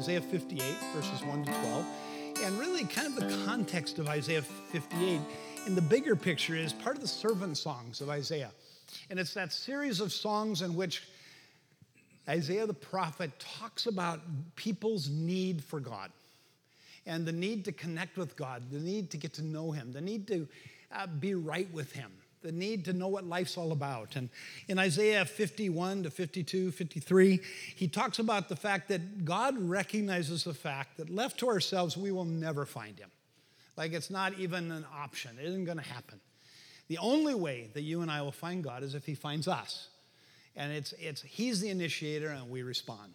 Isaiah 58, verses 1 to 12. And really kind of the context of Isaiah 58 and the bigger picture is part of the servant songs of Isaiah. And it's that series of songs in which Isaiah the prophet talks about people's need for God and the need to connect with God, the need to get to know him, the need to be right with him, the need to know what life's all about. And in Isaiah 51 to 52, 53, he talks about the fact that God recognizes the fact that left to ourselves, we will never find him. Like it's not even an option. It isn't going to happen. The only way that you and I will find God is if he finds us. And it's he's the initiator and we respond.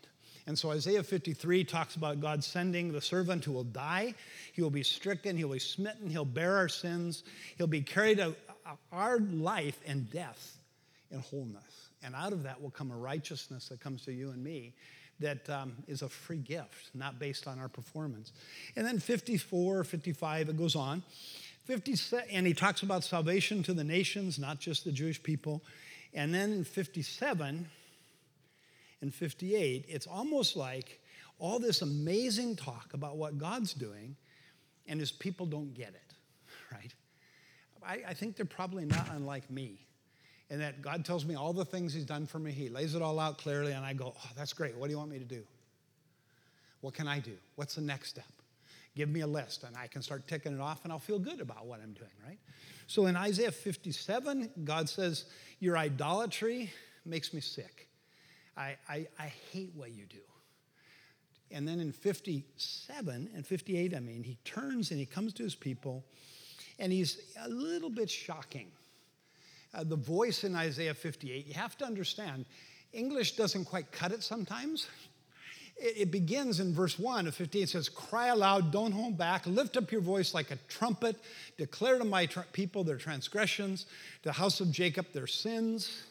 And so Isaiah 53 talks about God sending the servant who will die. He will be stricken. He will be smitten. He'll bear our sins. He'll be carried out our life and death in wholeness. And out of that will come a righteousness that comes to you and me that is a free gift, not based on our performance. And then 54, 55, it goes on. 57, and he talks about salvation to the nations, not just the Jewish people. And then in 57 and 58, it's almost like all this amazing talk about what God's doing, and his people don't get it, right? I think they're probably not unlike me, and that God tells me all the things he's done for me. He lays it all out clearly, and I go, oh, that's great. What do you want me to do? What can I do? What's the next step? Give me a list, and I can start ticking it off, and I'll feel good about what I'm doing, right? So in Isaiah 57, God says, your idolatry makes me sick. I hate what you do. And then in 57 and 58, he turns and he comes to his people, and he's a little bit shocking. The voice in Isaiah 58, you have to understand, English doesn't quite cut it sometimes. It begins in verse 1 of 58. It says, cry aloud, don't hold back, lift up your voice like a trumpet, declare to my people their transgressions, to the house of Jacob their sins.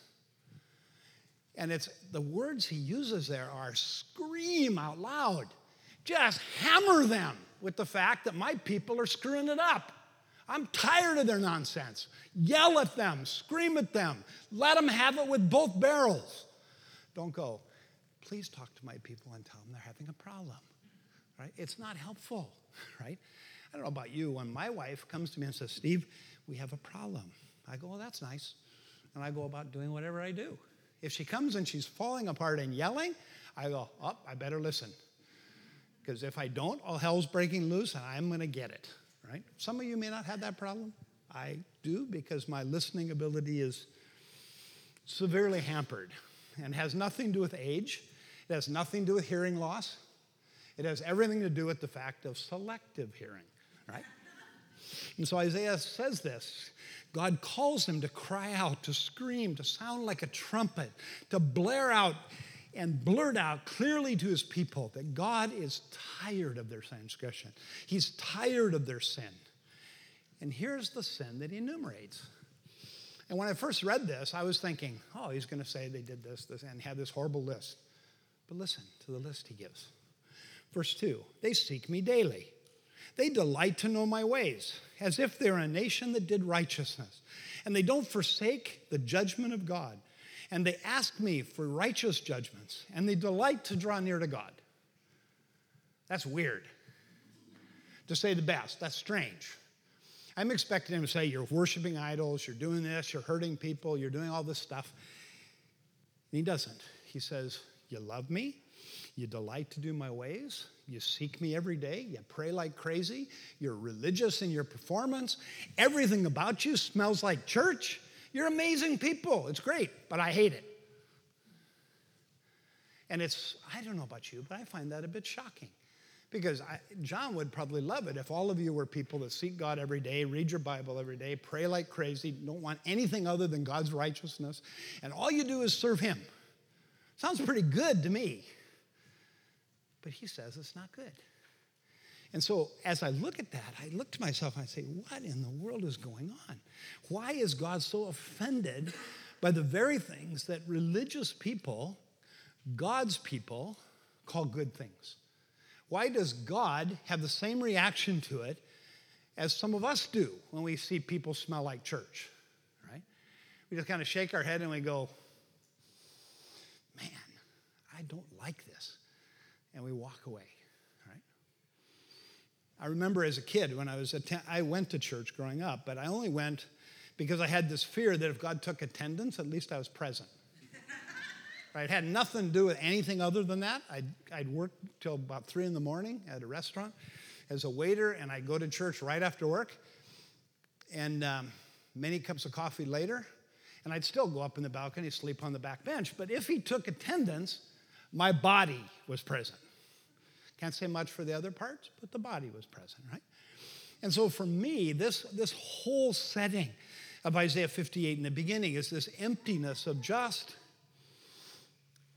And it's the words he uses there are scream out loud. Just hammer them with the fact that my people are screwing it up. I'm tired of their nonsense. Yell at them, scream at them, let them have it with both barrels. Don't go, please talk to my people and tell them they're having a problem, right? It's not helpful, right? I don't know about you. When my wife comes to me and says, Steve, we have a problem. I go, well, that's nice. And I go about doing whatever I do. If she comes and she's falling apart and yelling, I go, oh, I better listen. Because if I don't, all hell's breaking loose and I'm going to get it, right? Some of you may not have that problem. I do because my listening ability is severely hampered and has nothing to do with age. It has nothing to do with hearing loss. It has everything to do with the fact of selective hearing, right? And so Isaiah says this. God calls him to cry out, to scream, to sound like a trumpet, to blare out and blurt out clearly to his people that God is tired of their transgression. He's tired of their sin. And here's the sin that he enumerates. And when I first read this, I was thinking, oh, he's going to say they did this, and had this horrible list. But listen to the list he gives. Verse 2, they seek me daily. They delight to know my ways, as if they're a nation that did righteousness. And they don't forsake the judgment of God. And they ask me for righteous judgments. And they delight to draw near to God. That's weird. To say the best, that's strange. I'm expecting him to say, you're worshiping idols, you're doing this, you're hurting people, you're doing all this stuff. And he doesn't. He says, you love me, you delight to do my ways, you seek me every day, you pray like crazy, you're religious in your performance, everything about you smells like church, you're amazing people, it's great, but I hate it. And it's, I don't know about you, but I find that a bit shocking. Because John would probably love it if all of you were people that seek God every day, read your Bible every day, pray like crazy, don't want anything other than God's righteousness, and all you do is serve him. Sounds pretty good to me. But he says it's not good. And so as I look at that, I look to myself and I say, what in the world is going on? Why is God so offended by the very things that religious people, God's people, call good things? Why does God have the same reaction to it as some of us do when we see people smell like church, right? We just kind of shake our head and we go, man, I don't like this. And we walk away. right? I remember as a kid when I was I went to church growing up, but I only went because I had this fear that if God took attendance, at least I was present. Right? It had nothing to do with anything other than that. I'd work till about 3 in the morning at a restaurant as a waiter, and I'd go to church right after work. And many cups of coffee later, and I'd still go up in the balcony, sleep on the back bench. But if he took attendance, my body was present. Can't say much for the other parts, but the body was present, right? And so for me, this whole setting of Isaiah 58 in the beginning is this emptiness of just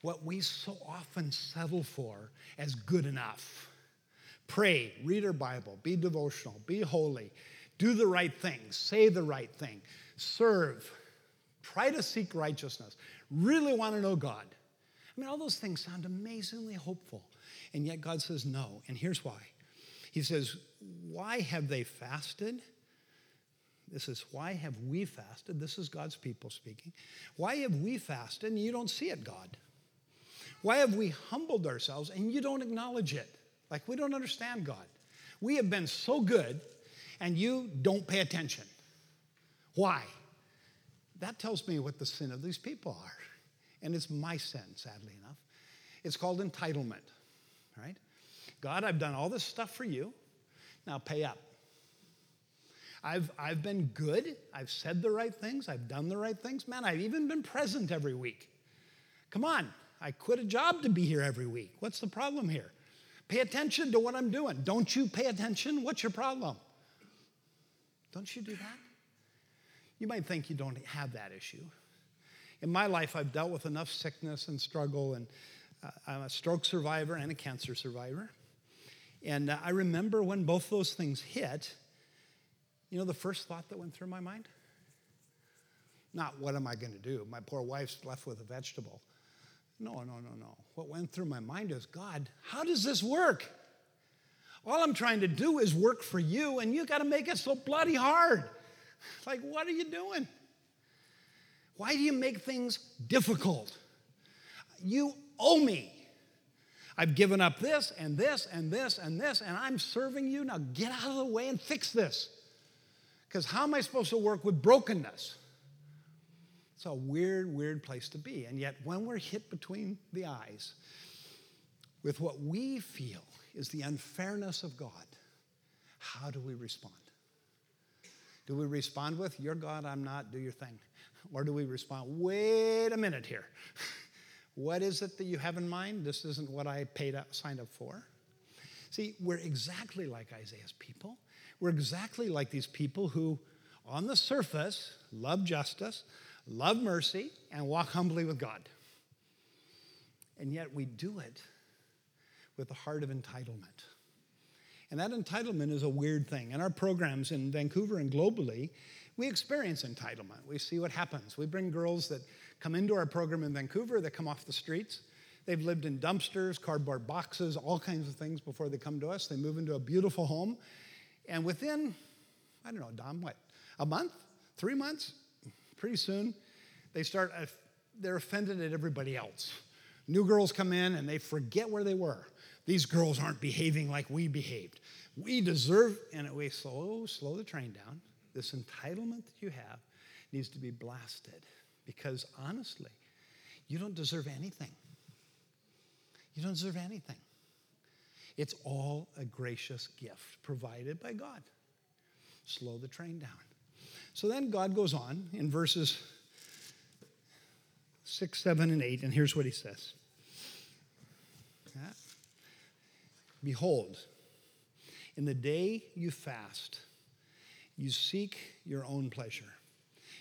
what we so often settle for as good enough. Pray, read our Bible, be devotional, be holy, do the right thing, say the right thing, serve, try to seek righteousness, really want to know God. I mean, all those things sound amazingly hopeful, and yet God says no, and here's why. He says, why have they fasted? This is, why have we fasted? This is God's people speaking. Why have we fasted and you don't see it, God? Why have we humbled ourselves and you don't acknowledge it? Like, we don't understand, God. We have been so good, and you don't pay attention. Why? That tells me what the sin of these people are. And it's my sin, sadly enough. It's called entitlement, right? God, I've done all this stuff for you. Now pay up. I've been good. I've said the right things. I've done the right things. Man, I've even been present every week. Come on. I quit a job to be here every week. What's the problem here? Pay attention to what I'm doing. Don't you pay attention? What's your problem? Don't you do that? You might think you don't have that issue. In my life, I've dealt with enough sickness and struggle, and I'm a stroke survivor and a cancer survivor. And I remember when both those things hit, you know the first thought that went through my mind? Not, what am I going to do? My poor wife's left with a vegetable. No. What went through my mind is, God, how does this work? All I'm trying to do is work for you, and you got to make it so bloody hard. Like, what are you doing? Why do you make things difficult? You owe me. I've given up this and this and this and this, and I'm serving you. Now get out of the way and fix this. Because how am I supposed to work with brokenness? It's a weird, weird place to be. And yet when we're hit between the eyes with what we feel is the unfairness of God, how do we respond? Do we respond with, you're God, I'm not, do your thing? Or do we respond, wait a minute here. What is it that you have in mind? This isn't what I signed up for. See, we're exactly like Isaiah's people. We're exactly like these people who, on the surface, love justice, love mercy, and walk humbly with God. And yet we do it with a heart of entitlement. And that entitlement is a weird thing. In our programs in Vancouver and globally, we experience entitlement. We see what happens. We bring girls that come into our program in Vancouver, that come off the streets. They've lived in dumpsters, cardboard boxes, all kinds of things before they come to us. They move into a beautiful home. And within, I don't know, Dom, what, a month, 3 months, pretty soon, they're offended at everybody else. New girls come in and they forget where they were. These girls aren't behaving like we behaved. We deserve, and we slow the train down. This entitlement that you have needs to be blasted, because honestly, you don't deserve anything. You don't deserve anything. It's all a gracious gift provided by God. Slow the train down. So then God goes on in verses 6, 7, and 8, and here's what he says. Behold, in the day you fast, you seek your own pleasure.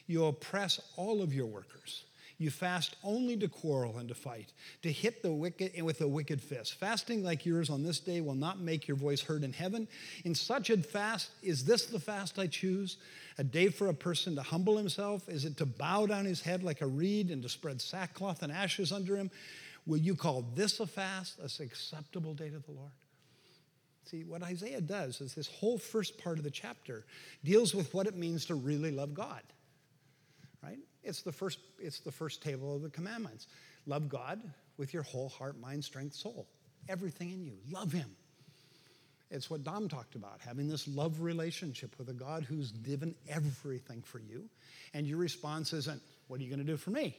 You oppress all of your workers. You fast only to quarrel and to fight, to hit the wicked with a wicked fist. Fasting like yours on this day will not make your voice heard in heaven. In such a fast, is this the fast I choose? A day for a person to humble himself? Is it to bow down his head like a reed and to spread sackcloth and ashes under him? Will you call this a fast, an acceptable day to the Lord? See, what Isaiah does is this whole first part of the chapter deals with what it means to really love God, right? It's the first table of the commandments. Love God with your whole heart, mind, strength, soul, everything in you. Love him. It's what Dom talked about, having this love relationship with a God who's given everything for you. And your response isn't, what are you going to do for me?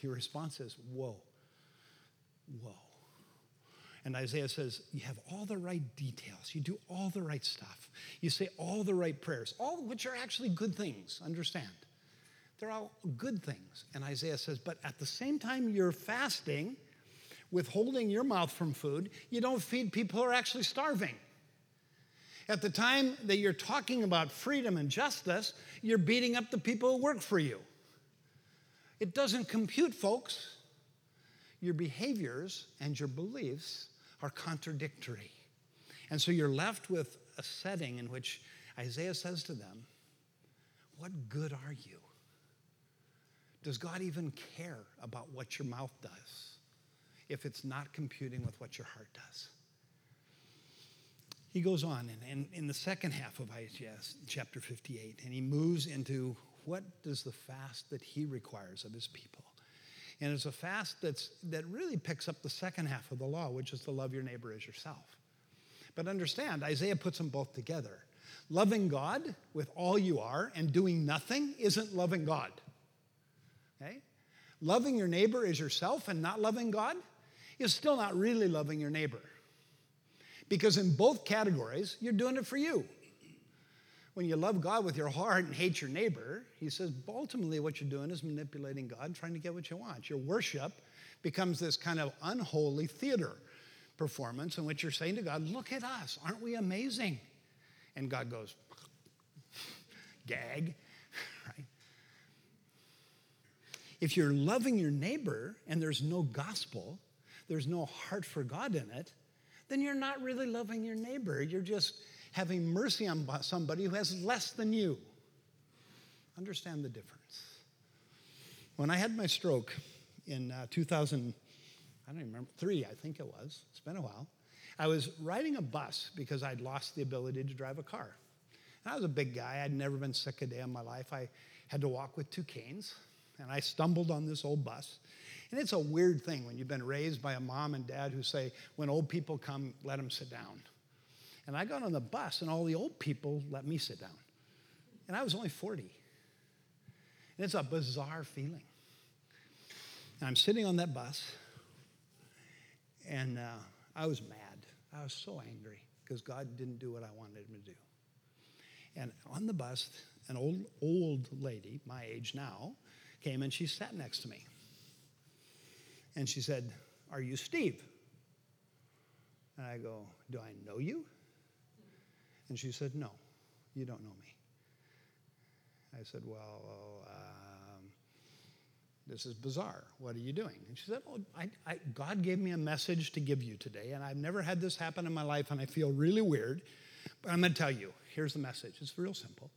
Your response is, whoa, whoa. And Isaiah says, you have all the right details. You do all the right stuff. You say all the right prayers, all of which are actually good things, understand. They're all good things. And Isaiah says, but at the same time you're fasting, withholding your mouth from food, you don't feed people who are actually starving. At the time that you're talking about freedom and justice, you're beating up the people who work for you. It doesn't compute, folks. Your behaviors and your beliefs are contradictory. And so you're left with a setting in which Isaiah says to them, what good are you? Does God even care about what your mouth does if it's not computing with what your heart does? He goes on in the second half of Isaiah chapter 58, and he moves into what does the fast that he requires of his people. And it's a fast that really picks up the second half of the law, which is to love your neighbor as yourself. But understand, Isaiah puts them both together. Loving God with all you are and doing nothing isn't loving God. Okay? Loving your neighbor as yourself and not loving God is still not really loving your neighbor. Because in both categories, you're doing it for you. When you love God with your heart and hate your neighbor, he says, ultimately what you're doing is manipulating God, trying to get what you want. Your worship becomes this kind of unholy theater performance in which you're saying to God, look at us, aren't we amazing? And God goes, gag, right? If you're loving your neighbor and there's no gospel, there's no heart for God in it, then you're not really loving your neighbor. You're just having mercy on somebody who has less than you. Understand the difference. When I had my stroke in 2003, I think it was. It's been a while. I was riding a bus because I'd lost the ability to drive a car. And I was a big guy. I'd never been sick a day in my life. I had to walk with two canes. And I stumbled on this old bus. And it's a weird thing when you've been raised by a mom and dad who say, when old people come, let them sit down. And I got on the bus, and all the old people let me sit down. And I was only 40. And it's a bizarre feeling. And I'm sitting on that bus, and I was mad. I was so angry because God didn't do what I wanted him to do. And on the bus, an old lady, my age now, came and she sat next to me. And she said, are you Steve? And I go, do I know you? And she said, no, you don't know me. I said, well, this is bizarre. What are you doing? And she said, oh, God gave me a message to give you today, and I've never had this happen in my life, and I feel really weird. But I'm going to tell you. Here's the message. It's real simple.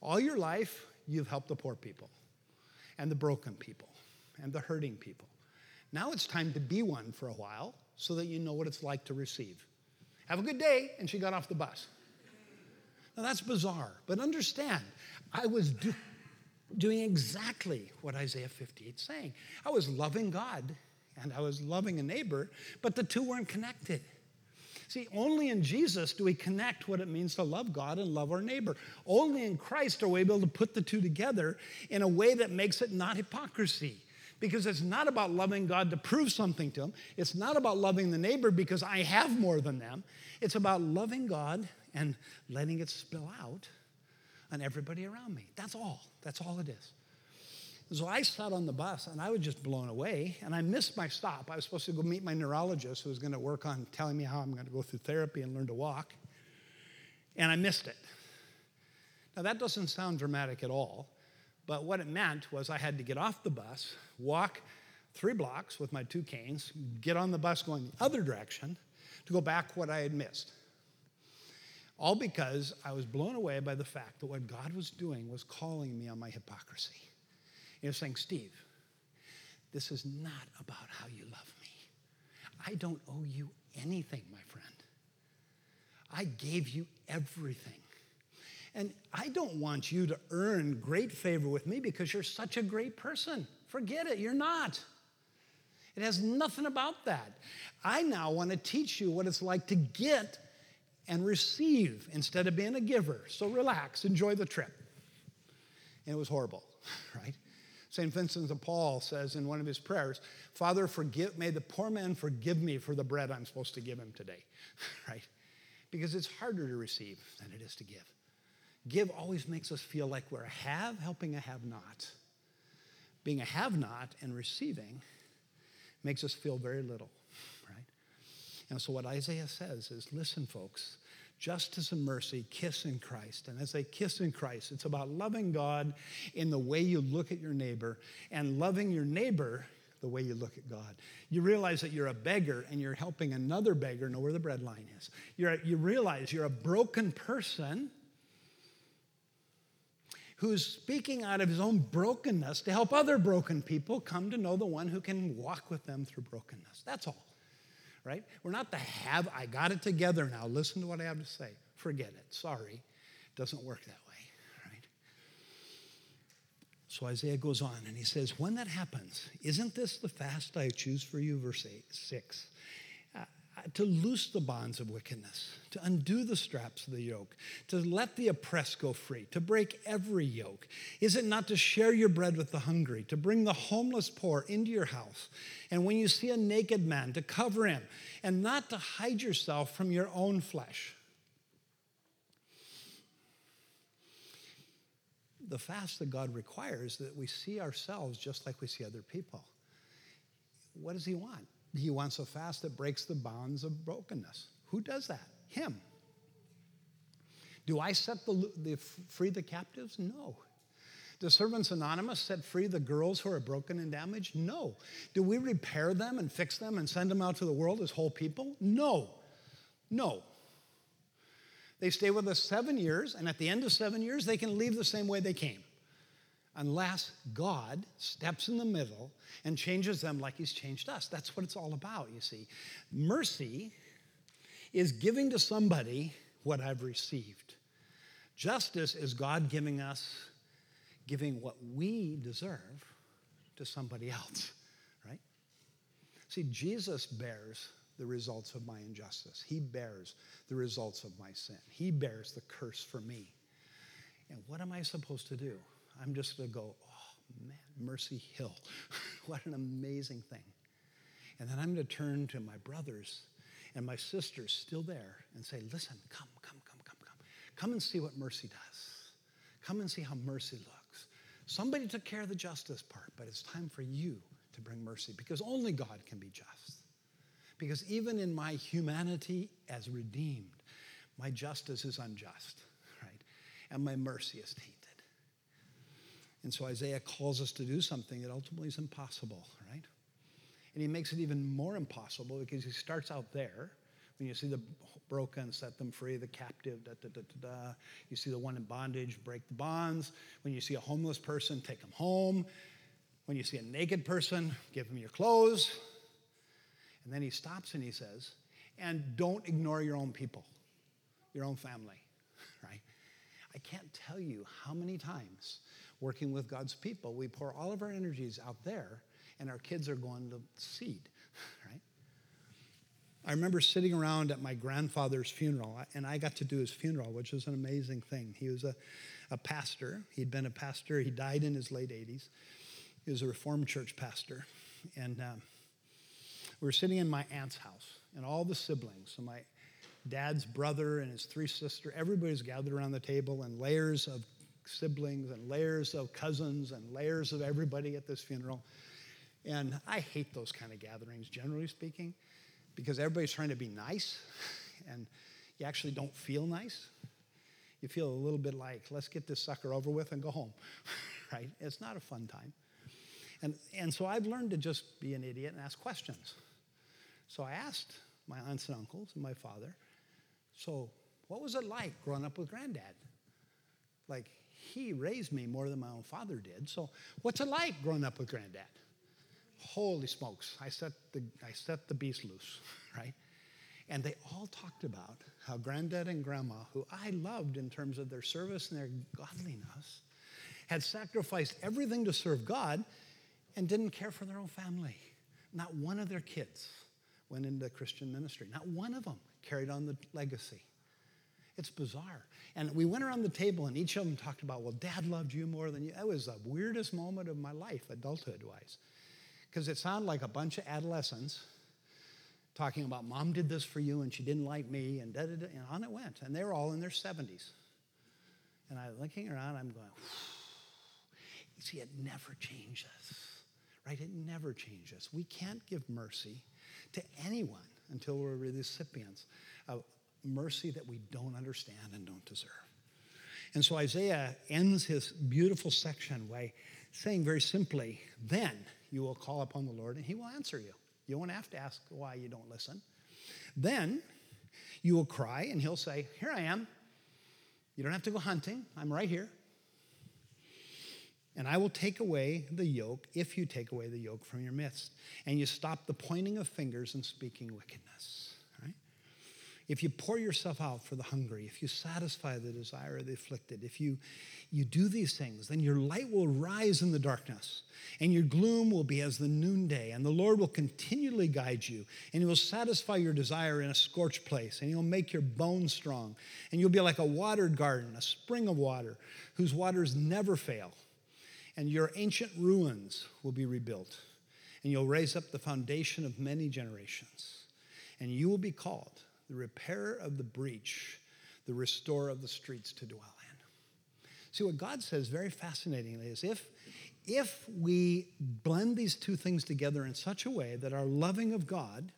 All your life, you've helped the poor people and the broken people and the hurting people. Now it's time to be one for a while so that you know what it's like to receive. Have a good day. And she got off the bus. Now that's bizarre, but understand, I was doing exactly what Isaiah 58 is saying. I was loving God and I was loving a neighbor, but the two weren't connected. See, only in Jesus do we connect what it means to love God and love our neighbor. Only in Christ are we able to put the two together in a way that makes it not hypocrisy. Because it's not about loving God to prove something to him. It's not about loving the neighbor because I have more than them. It's about loving God and letting it spill out on everybody around me. That's all. That's all it is. So I sat on the bus, and I was just blown away, and I missed my stop. I was supposed to go meet my neurologist who was going to work on telling me how I'm going to go through therapy and learn to walk, and I missed it. Now, that doesn't sound dramatic at all, but what it meant was I had to get off the bus, walk 3 blocks with my 2 canes, get on the bus going the other direction to go back what I had missed, all because I was blown away by the fact that what God was doing was calling me on my hypocrisy. You're saying, Steve, this is not about how you love me. I don't owe you anything, my friend. I gave you everything. And I don't want you to earn great favor with me because you're such a great person. Forget it, you're not. It has nothing about that. I now want to teach you what it's like to get and receive instead of being a giver. So relax, enjoy the trip. And it was horrible, right? St. Vincent of Paul says in one of his prayers, Father, may the poor man forgive me for the bread I'm supposed to give him today, right? Because it's harder to receive than it is to give. Give always makes us feel like we're a have, helping a have-not. Being a have-not and receiving makes us feel very little, right? And so what Isaiah says is, listen, folks, justice and mercy kiss in Christ. And as they kiss in Christ, it's about loving God in the way you look at your neighbor and loving your neighbor the way you look at God. You realize that you're a beggar and you're helping another beggar know where the breadline is. You realize you're a broken person who's speaking out of his own brokenness to help other broken people come to know the one who can walk with them through brokenness. That's all, right? We're not the have, I got it together now, listen to what I have to say. Forget it, sorry. Doesn't work that way, right? So Isaiah goes on and he says, when that happens, isn't this the fast I choose for you, verse 6? To loose the bonds of wickedness, to undo the straps of the yoke, to let the oppressed go free, to break every yoke. Is it not to share your bread with the hungry, to bring the homeless poor into your house, and when you see a naked man, to cover him, and not to hide yourself from your own flesh? The fast that God requires that we see ourselves just like we see other people. What does he want? He wants a fast that breaks the bonds of brokenness. Who does that? Him. Do I set free the captives? No. Does Servants Anonymous set free the girls who are broken and damaged? No. Do we repair them and fix them and send them out to the world as whole people? No. No. They stay with us 7 years, and at the end of 7 years, they can leave the same way they came. Unless God steps in the middle and changes them like he's changed us. That's what it's all about, you see. Mercy is giving to somebody what I've received. Justice is God giving what we deserve to somebody else, right? See, Jesus bears the results of my injustice. He bears the results of my sin. He bears the curse for me. And what am I supposed to do? I'm just going to go, oh, man, Mercy Hill. What an amazing thing. And then I'm going to turn to my brothers and my sisters still there and say, listen, come. Come and see what mercy does. Come and see how mercy looks. Somebody took care of the justice part, but it's time for you to bring mercy because only God can be just. Because even in my humanity as redeemed, my justice is unjust, right? And my mercy is tainted. And so Isaiah calls us to do something that ultimately is impossible, right? And he makes it even more impossible because he starts out there. When you see the broken, set them free, the captive, da-da-da-da-da. You see the one in bondage, break the bonds. When you see a homeless person, take them home. When you see a naked person, give them your clothes. And then he stops and he says, and don't ignore your own people, your own family, right? I can't tell you how many times working with God's people, we pour all of our energies out there, and our kids are going to seed, right? I remember sitting around at my grandfather's funeral, and I got to do his funeral, which was an amazing thing. He was a pastor. He'd been a pastor. He died in his late 80s. He was a Reformed church pastor. And we were sitting in my aunt's house, and all the siblings, so my dad's brother and his three sisters, everybody was gathered around the table, and layers of siblings and layers of cousins and layers of everybody at this funeral. And I hate those kind of gatherings, generally speaking, because everybody's trying to be nice and you actually don't feel nice. You feel a little bit like, let's get this sucker over with and go home, right? It's not a fun time. And so I've learned to just be an idiot and ask questions. So I asked my aunts and uncles and my father, so what was it like growing up with Granddad? Like, he raised me more than my own father did. So what's it like growing up with Granddad? Holy smokes, I set the beast loose, right? And they all talked about how Granddad and Grandma, who I loved in terms of their service and their godliness, had sacrificed everything to serve God and didn't care for their own family. Not one of their kids went into Christian ministry. Not one of them carried on the legacy. It's bizarre. And we went around the table, and each of them talked about, well, Dad loved you more than you. That was the weirdest moment of my life, adulthood-wise, because it sounded like a bunch of adolescents talking about Mom did this for you, and she didn't like me, and da-da-da, and on it went. And they were all in their 70s. And I'm looking around, I'm going, whew. See, it never changes, right? It never changes. We can't give mercy to anyone until we're recipients of mercy that we don't understand and don't deserve. And so Isaiah ends his beautiful section by saying very simply, then you will call upon the Lord and he will answer you. You won't have to ask why you don't listen. Then you will cry and he'll say, here I am. You don't have to go hunting. I'm right here. And I will take away the yoke if you take away the yoke from your midst. And you stop the pointing of fingers and speaking wickedness. Right? If you pour yourself out for the hungry, if you satisfy the desire of the afflicted, if you do these things, then your light will rise in the darkness, and your gloom will be as the noonday, and the Lord will continually guide you, and he will satisfy your desire in a scorched place, and he'll make your bones strong, and you'll be like a watered garden, a spring of water, whose waters never fail. And your ancient ruins will be rebuilt, and you'll raise up the foundation of many generations. And you will be called the repairer of the breach, the restorer of the streets to dwell in. See, what God says very fascinatingly is if we blend these two things together in such a way that our loving of God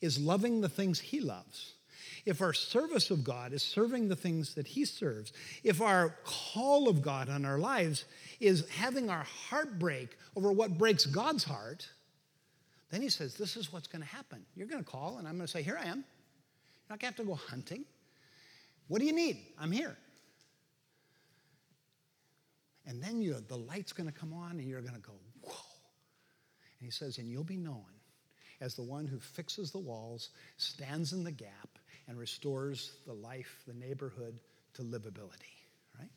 is loving the things he loves, if our service of God is serving the things that he serves, if our call of God on our lives is having our heart break over what breaks God's heart, then he says, this is what's going to happen. You're going to call, and I'm going to say, here I am. You're not going to have to go hunting. What do you need? I'm here. And then the light's going to come on, and you're going to go, whoa. And he says, and you'll be known as the one who fixes the walls, stands in the gap, and restores the life, the neighborhood, to livability, right?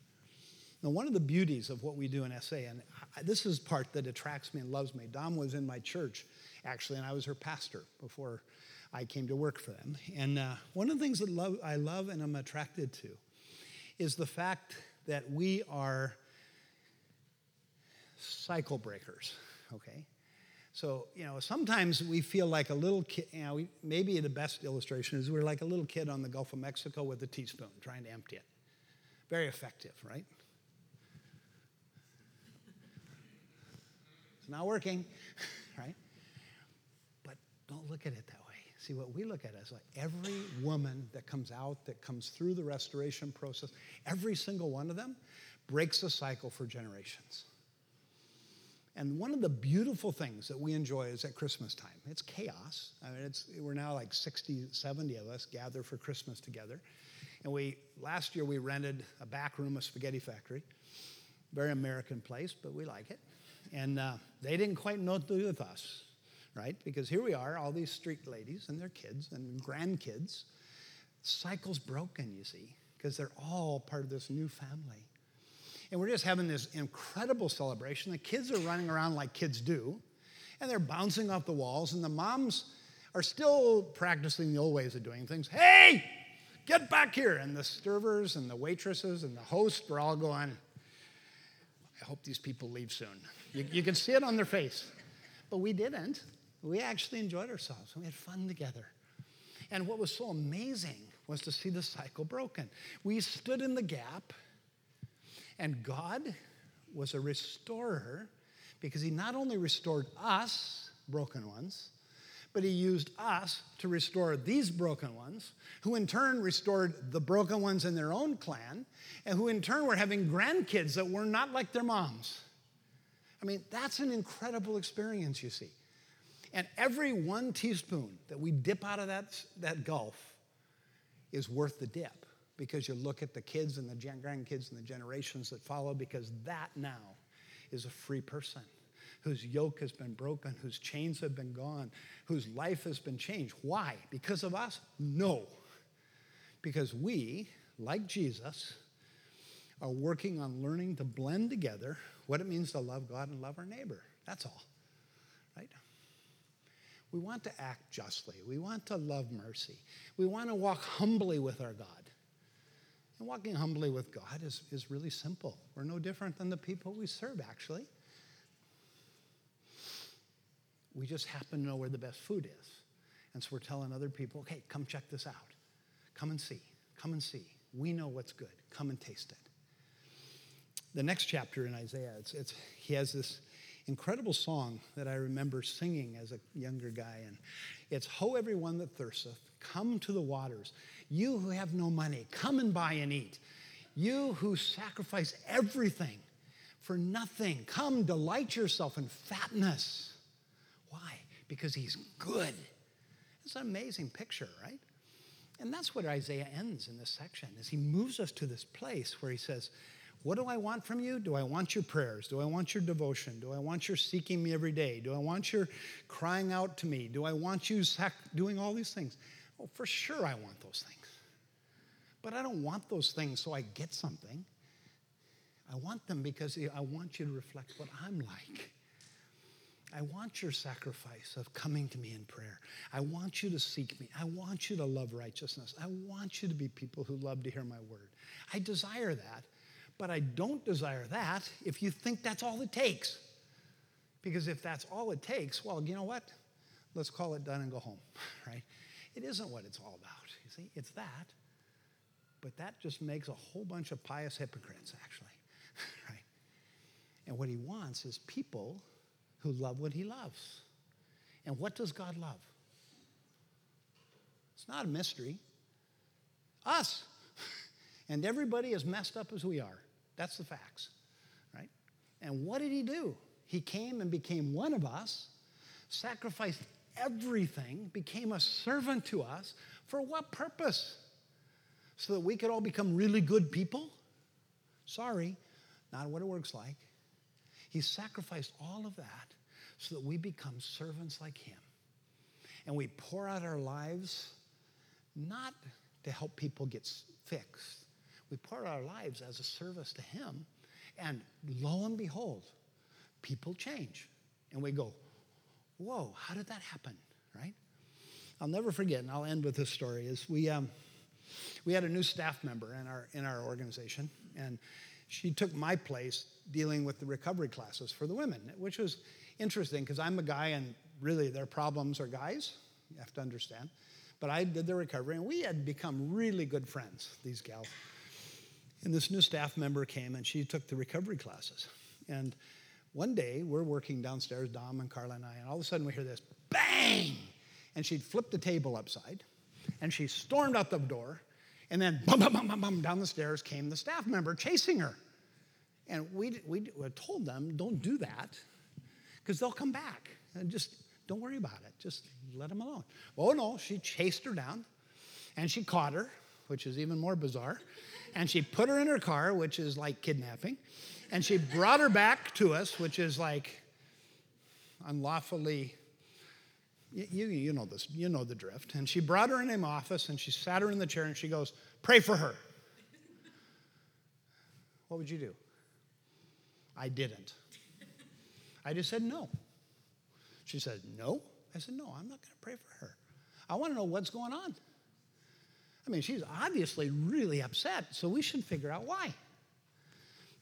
Now, one of the beauties of what we do in SA, and this is part that attracts me and loves me. Dom was in my church, actually, and I was her pastor before I came to work for them. And one of the things that I love and I'm attracted to is the fact that we are cycle breakers, okay? So, sometimes we feel like a little kid, maybe the best illustration is we're like a little kid on the Gulf of Mexico with a teaspoon trying to empty it. Very effective, right? It's not working, right? But don't look at it that way. See, what we look at is like every woman that comes out, that comes through the restoration process, every single one of them breaks the cycle for generations. And one of the beautiful things that we enjoy is at Christmas time. It's chaos. I mean, we're now like 60, 70 of us gather for Christmas together. And last year we rented a back room of Spaghetti Factory. Very American place, but we like it. And they didn't quite know what to do with us, right? Because here we are, all these street ladies and their kids and grandkids. Cycle's broken, you see, because they're all part of this new family. And we're just having this incredible celebration. The kids are running around like kids do, and they're bouncing off the walls, and the moms are still practicing the old ways of doing things. Hey, get back here! And the servers and the waitresses and the host are all going, I hope these people leave soon. You can see it on their face. But we didn't. We actually enjoyed ourselves. We had fun together. And what was so amazing was to see the cycle broken. We stood in the gap, and God was a restorer because he not only restored us, broken ones, but he used us to restore these broken ones, who in turn restored the broken ones in their own clan, and who in turn were having grandkids that were not like their moms. I mean, that's an incredible experience, you see. And every one teaspoon that we dip out of that gulf is worth the dip, because you look at the kids and the grandkids and the generations that follow, because that now is a free person whose yoke has been broken, whose chains have been gone, whose life has been changed. Why? Because of us? No. Because we, like Jesus, are working on learning to blend together what it means to love God and love our neighbor. That's all, right? We want to act justly. We want to love mercy. We want to walk humbly with our God. And walking humbly with God is really simple. We're no different than the people we serve, actually. We just happen to know where the best food is. And so we're telling other people, okay, come check this out. Come and see. Come and see. We know what's good. Come and taste it. The next chapter in Isaiah, he has this incredible song that I remember singing as a younger guy. And it's, "Ho, everyone that thirsteth, come to the waters. You who have no money, come and buy and eat. You who sacrifice everything for nothing, come delight yourself in fatness." Why? Because he's good. It's an amazing picture, right? And that's what Isaiah ends in this section, is he moves us to this place where he says, what do I want from you? Do I want your prayers? Do I want your devotion? Do I want your seeking me every day? Do I want your crying out to me? Do I want you doing all these things? Oh, for sure I want those things. But I don't want those things so I get something. I want them because I want you to reflect what I'm like. I want your sacrifice of coming to me in prayer. I want you to seek me. I want you to love righteousness. I want you to be people who love to hear my word. I desire that. But I don't desire that if you think that's all it takes. Because if that's all it takes, well, you know what? Let's call it done and go home, right? It isn't what it's all about, you see? It's that. But that just makes a whole bunch of pious hypocrites, actually, right? And what he wants is people who love what he loves. And what does God love? It's not a mystery. Us. And everybody as messed up as we are. That's the facts, right? And what did he do? He came and became one of us, sacrificed everything, became a servant to us. For what purpose? So that we could all become really good people? Sorry, not what it works like. He sacrificed all of that so that we become servants like him. And we pour out our lives not to help people get fixed. We pour our lives as a service to him, and lo and behold, people change. And we go, whoa, how did that happen, right? I'll never forget, and I'll end with this story, is we had a new staff member in our organization, and she took my place dealing with the recovery classes for the women, which was interesting because I'm a guy, and really their problems are guys, you have to understand. But I did the recovery, and we had become really good friends, these gals. And this new staff member came, and she took the recovery classes. And one day, we're working downstairs, Dom and Carla and I, and all of a sudden we hear this, bang! And she'd flipped the table upside, and she stormed out the door, and then bum, bum, bum, bum, bum, down the stairs came the staff member chasing her. And we told them, don't do that, because they'll come back. And just don't worry about it. Just let them alone. Oh, no, she chased her down, and she caught her, which is even more bizarre. And she put her in her car, which is like kidnapping. And she brought her back to us, which is like unlawfully, you know this, you know the drift. And she brought her in an office, and she sat her in the chair, and she goes, pray for her. What would you do? I didn't. I just said no. She said, no. I said, no, I'm not going to pray for her. I want to know what's going on. I mean, she's obviously really upset, so we should figure out why.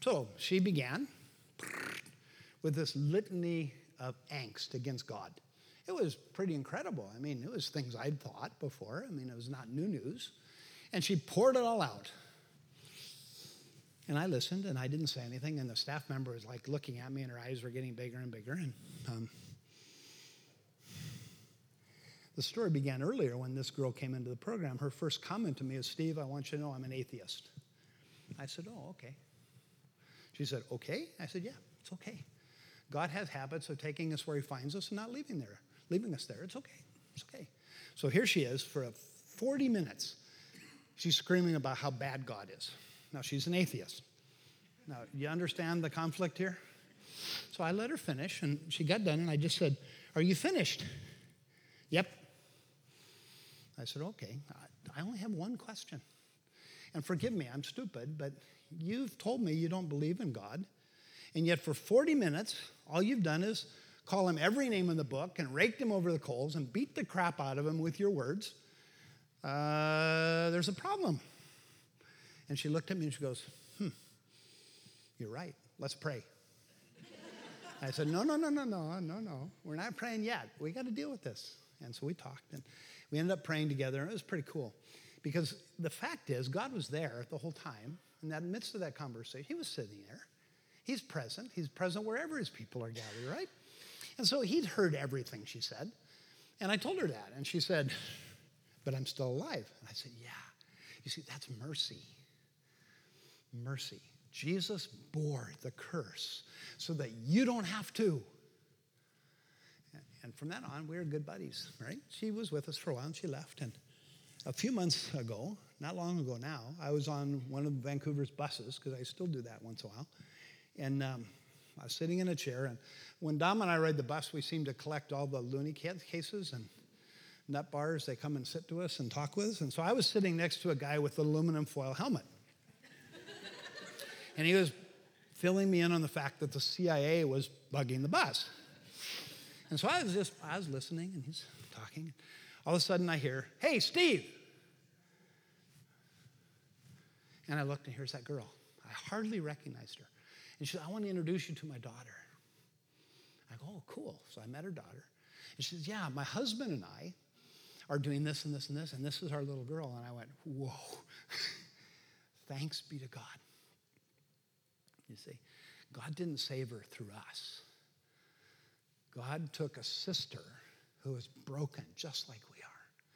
So she began with this litany of angst against God. It was pretty incredible. I mean, it was things I'd thought before. I mean, it was not new news. And she poured it all out. And I listened, and I didn't say anything, and the staff member was, like, looking at me, and her eyes were getting bigger and bigger. And the story began earlier when this girl came into the program. Her first comment to me was, Steve, I want you to know I'm an atheist. I said, oh, okay. She said, okay? I said, yeah, it's okay. God has habits of taking us where he finds us and not leaving us there. It's okay. It's okay. So here she is for 40 minutes. She's screaming about how bad God is. Now, she's an atheist. Now, you understand the conflict here? So I let her finish, and she got done, and I just said, are you finished? Yep. I said, okay, I only have one question. And forgive me, I'm stupid, but you've told me you don't believe in God, and yet for 40 minutes, all you've done is call him every name in the book and raked him over the coals and beat the crap out of him with your words. There's a problem. And she looked at me and she goes, you're right. Let's pray. I said, no. We're not praying yet. We got to deal with this. And so we talked, and we ended up praying together, and it was pretty cool. Because the fact is, God was there the whole time. In the midst of that conversation, he was sitting there. He's present. He's present wherever his people are gathered, right? And so he'd heard everything she said. And I told her that. And she said, but I'm still alive. And I said, yeah. You see, that's mercy. Mercy. Jesus bore the curse so that you don't have to. And from that on, we were good buddies, right? She was with us for a while, and she left. And a few months ago, not long ago now, I was on one of Vancouver's buses, because I still do that once in a while. And I was sitting in a chair, and when Dom and I ride the bus, we seem to collect all the loony cases and nut bars. They come and sit to us and talk with us. And so I was sitting next to a guy with an aluminum foil helmet. And he was filling me in on the fact that the CIA was bugging the bus. And so I was listening, and he's talking. All of a sudden I hear, hey, Steve. And I looked, and here's that girl. I hardly recognized her. And she said, I want to introduce you to my daughter. I go, oh, cool. So I met her daughter. And she says, yeah, my husband and I are doing this and this and this, and this is our little girl. And I went, whoa. Thanks be to God. You see, God didn't save her through us. God took a sister who was broken just like we are.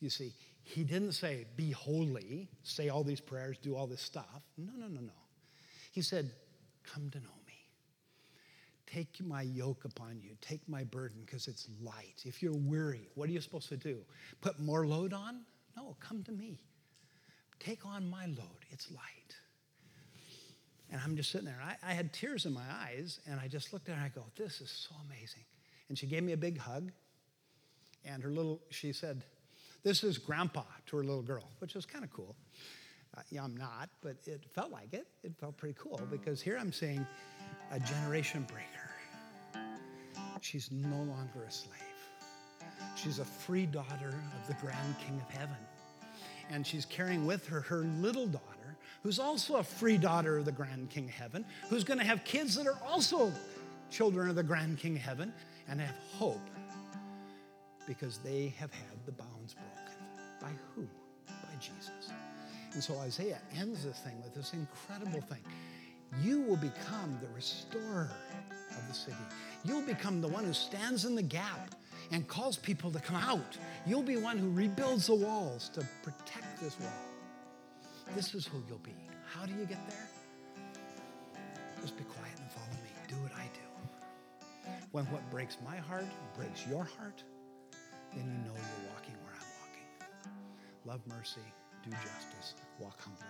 You see, he didn't say, be holy, say all these prayers, do all this stuff. No. He said, come to know me. Take my yoke upon you. Take my burden, because it's light. If you're weary, what are you supposed to do? Put more load on? No, come to me. Take on my load. It's light. And I'm just sitting there. I had tears in my eyes, and I just looked at her, and I go, this is so amazing. And she gave me a big hug, and she said, this is grandpa to her little girl, which was kind of cool. Yeah, I'm not, but it felt like it. It felt pretty cool, because here I'm seeing a generation breaker. She's no longer a slave. She's a free daughter of the grand King of Heaven. And she's carrying with her her little daughter, who's also a free daughter of the grand King of Heaven, who's going to have kids that are also children of the grand King of Heaven, and have hope because they have had the bounds broken. By who? By Jesus. And so Isaiah ends this thing with this incredible thing. You will become the restorer of the city. You'll become the one who stands in the gap and calls people to come out. You'll be one who rebuilds the walls to protect this wall. This is who you'll be. How do you get there? Just be quiet and follow me. Do what I do. When what breaks my heart breaks your heart, then you know you're walking where I'm walking. Love mercy, do justice, walk humbly.